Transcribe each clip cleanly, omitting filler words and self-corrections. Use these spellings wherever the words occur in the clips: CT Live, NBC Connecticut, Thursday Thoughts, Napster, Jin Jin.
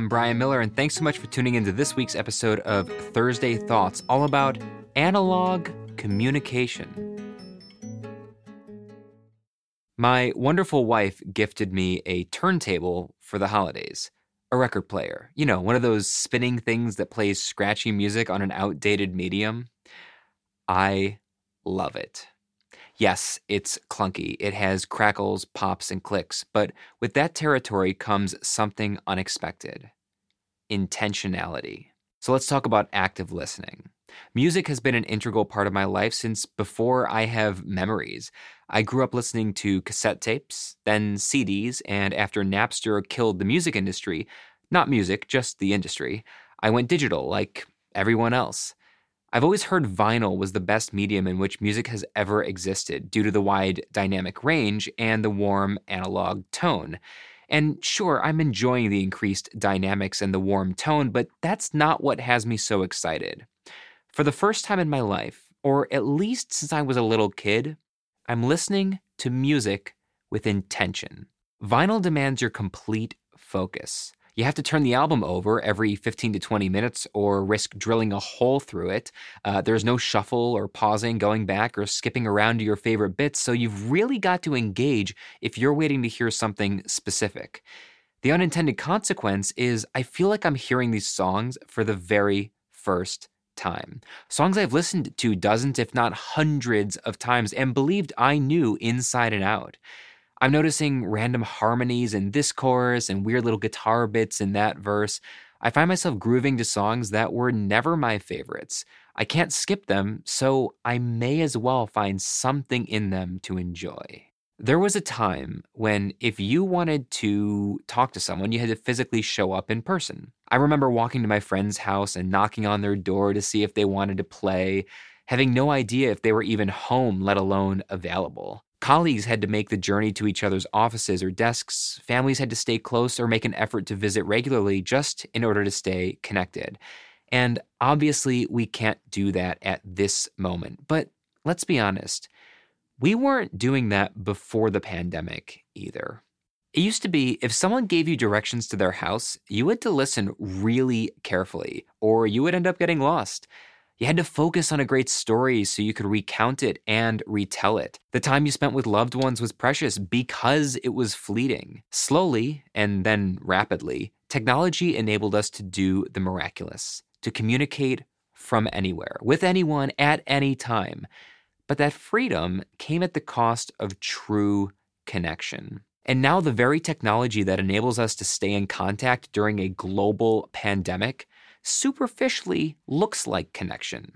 I'm Brian Miller, and thanks so much for tuning into this week's episode of Thursday Thoughts, all about analog communication. My wonderful wife gifted me a turntable for the holidays, a record player. You know, one of those spinning things that plays scratchy music on an outdated medium. I love it. Yes, it's clunky. It has crackles, pops, and clicks. But with that territory comes something unexpected: intentionality. So let's talk about active listening. Music has been an integral part of my life since before I have memories. I grew up listening to cassette tapes, then CDs, and after Napster killed the music industry, not music, just the industry, I went digital like everyone else. I've always heard vinyl was the best medium in which music has ever existed due to the wide dynamic range and the warm analog tone. And sure, I'm enjoying the increased dynamics and the warm tone, but that's not what has me so excited. For the first time in my life, or at least since I was a little kid, I'm listening to music with intention. Vinyl demands your complete focus. You have to turn the album over every 15 to 20 minutes or risk drilling a hole through it. There's no shuffle or pausing, going back, or skipping around to your favorite bits, so you've really got to engage if you're waiting to hear something specific. The unintended consequence is I feel like I'm hearing these songs for the very first time. Songs I've listened to dozens, if not hundreds of times and believed I knew inside and out. I'm noticing random harmonies in this chorus and weird little guitar bits in that verse. I find myself grooving to songs that were never my favorites. I can't skip them, so I may as well find something in them to enjoy. There was a time when if you wanted to talk to someone, you had to physically show up in person. I remember walking to my friend's house and knocking on their door to see if they wanted to play, having no idea if they were even home, let alone available. Colleagues had to make the journey to each other's offices or desks. Families had to stay close or make an effort to visit regularly just in order to stay connected. And obviously, we can't do that at this moment. But let's be honest, we weren't doing that before the pandemic either. It used to be if someone gave you directions to their house, you had to listen really carefully or you would end up getting lost. You had to focus on a great story so you could recount it and retell it. The time you spent with loved ones was precious because it was fleeting. Slowly, and then rapidly, technology enabled us to do the miraculous, to communicate from anywhere, with anyone, at any time. But that freedom came at the cost of true connection. And now the very technology that enables us to stay in contact during a global pandemic superficially looks like connection,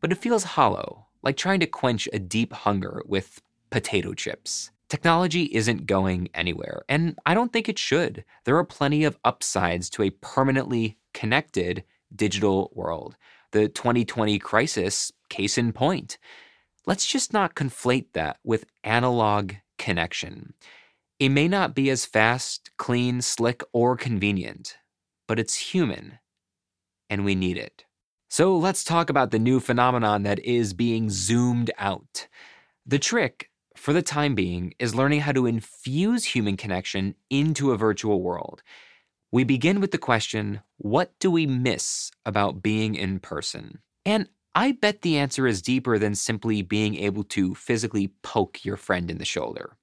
but it feels hollow, like trying to quench a deep hunger with potato chips. Technology isn't going anywhere, and I don't think it should. There are plenty of upsides to a permanently connected digital world. The 2020 crisis, case in point. Let's just not conflate that with analog connection. It may not be as fast, clean, slick, or convenient, but it's human. And we need it. So let's talk about the new phenomenon that is being zoomed out. The trick, for the time being, is learning how to infuse human connection into a virtual world. We begin with the question, what do we miss about being in person? And I bet the answer is deeper than simply being able to physically poke your friend in the shoulder.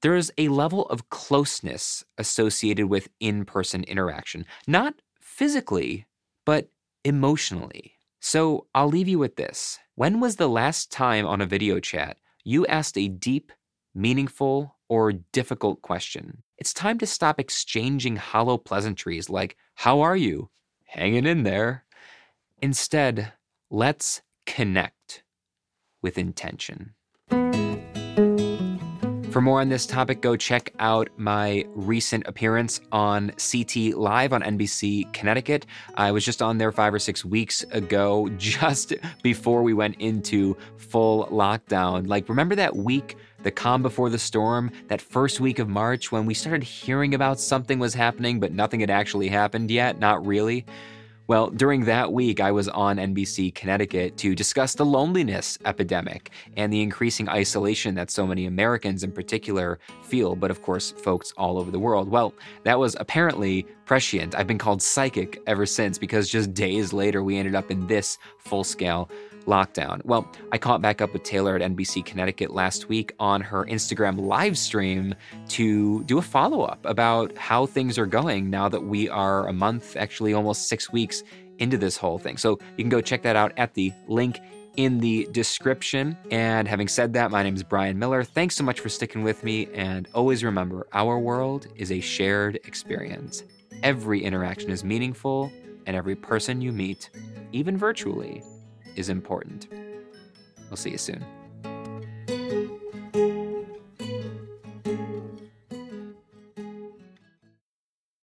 There is a level of closeness associated with in-person interaction, not physically, but emotionally. So I'll leave you with this. When was the last time on a video chat you asked a deep, meaningful, or difficult question? It's time to stop exchanging hollow pleasantries like, "How are you? Hanging in there." Instead, let's connect with intention. For more on this topic, go check out my recent appearance on CT Live on NBC Connecticut. I was just on there 5 or 6 weeks ago, just before we went into full lockdown. Like, remember that week, the calm before the storm, that first week of March when we started hearing about something was happening, but nothing had actually happened yet, not really? Well, during that week, I was on NBC Connecticut to discuss the loneliness epidemic and the increasing isolation that so many Americans in particular feel, but of course, folks all over the world. Well, that was apparently prescient. I've been called psychic ever since, because just days later, we ended up in this full-scale lockdown. Well, I caught back up with Taylor at NBC Connecticut last week on her Instagram live stream to do a follow-up about how things are going now that we are a month, actually almost 6 weeks into this whole thing. So you can go check that out at the link in the description. And having said that, my name is Brian Miller. Thanks so much for sticking with me. And always remember, our world is a shared experience. Every interaction is meaningful, and every person you meet, even virtually, is important. We'll see you soon.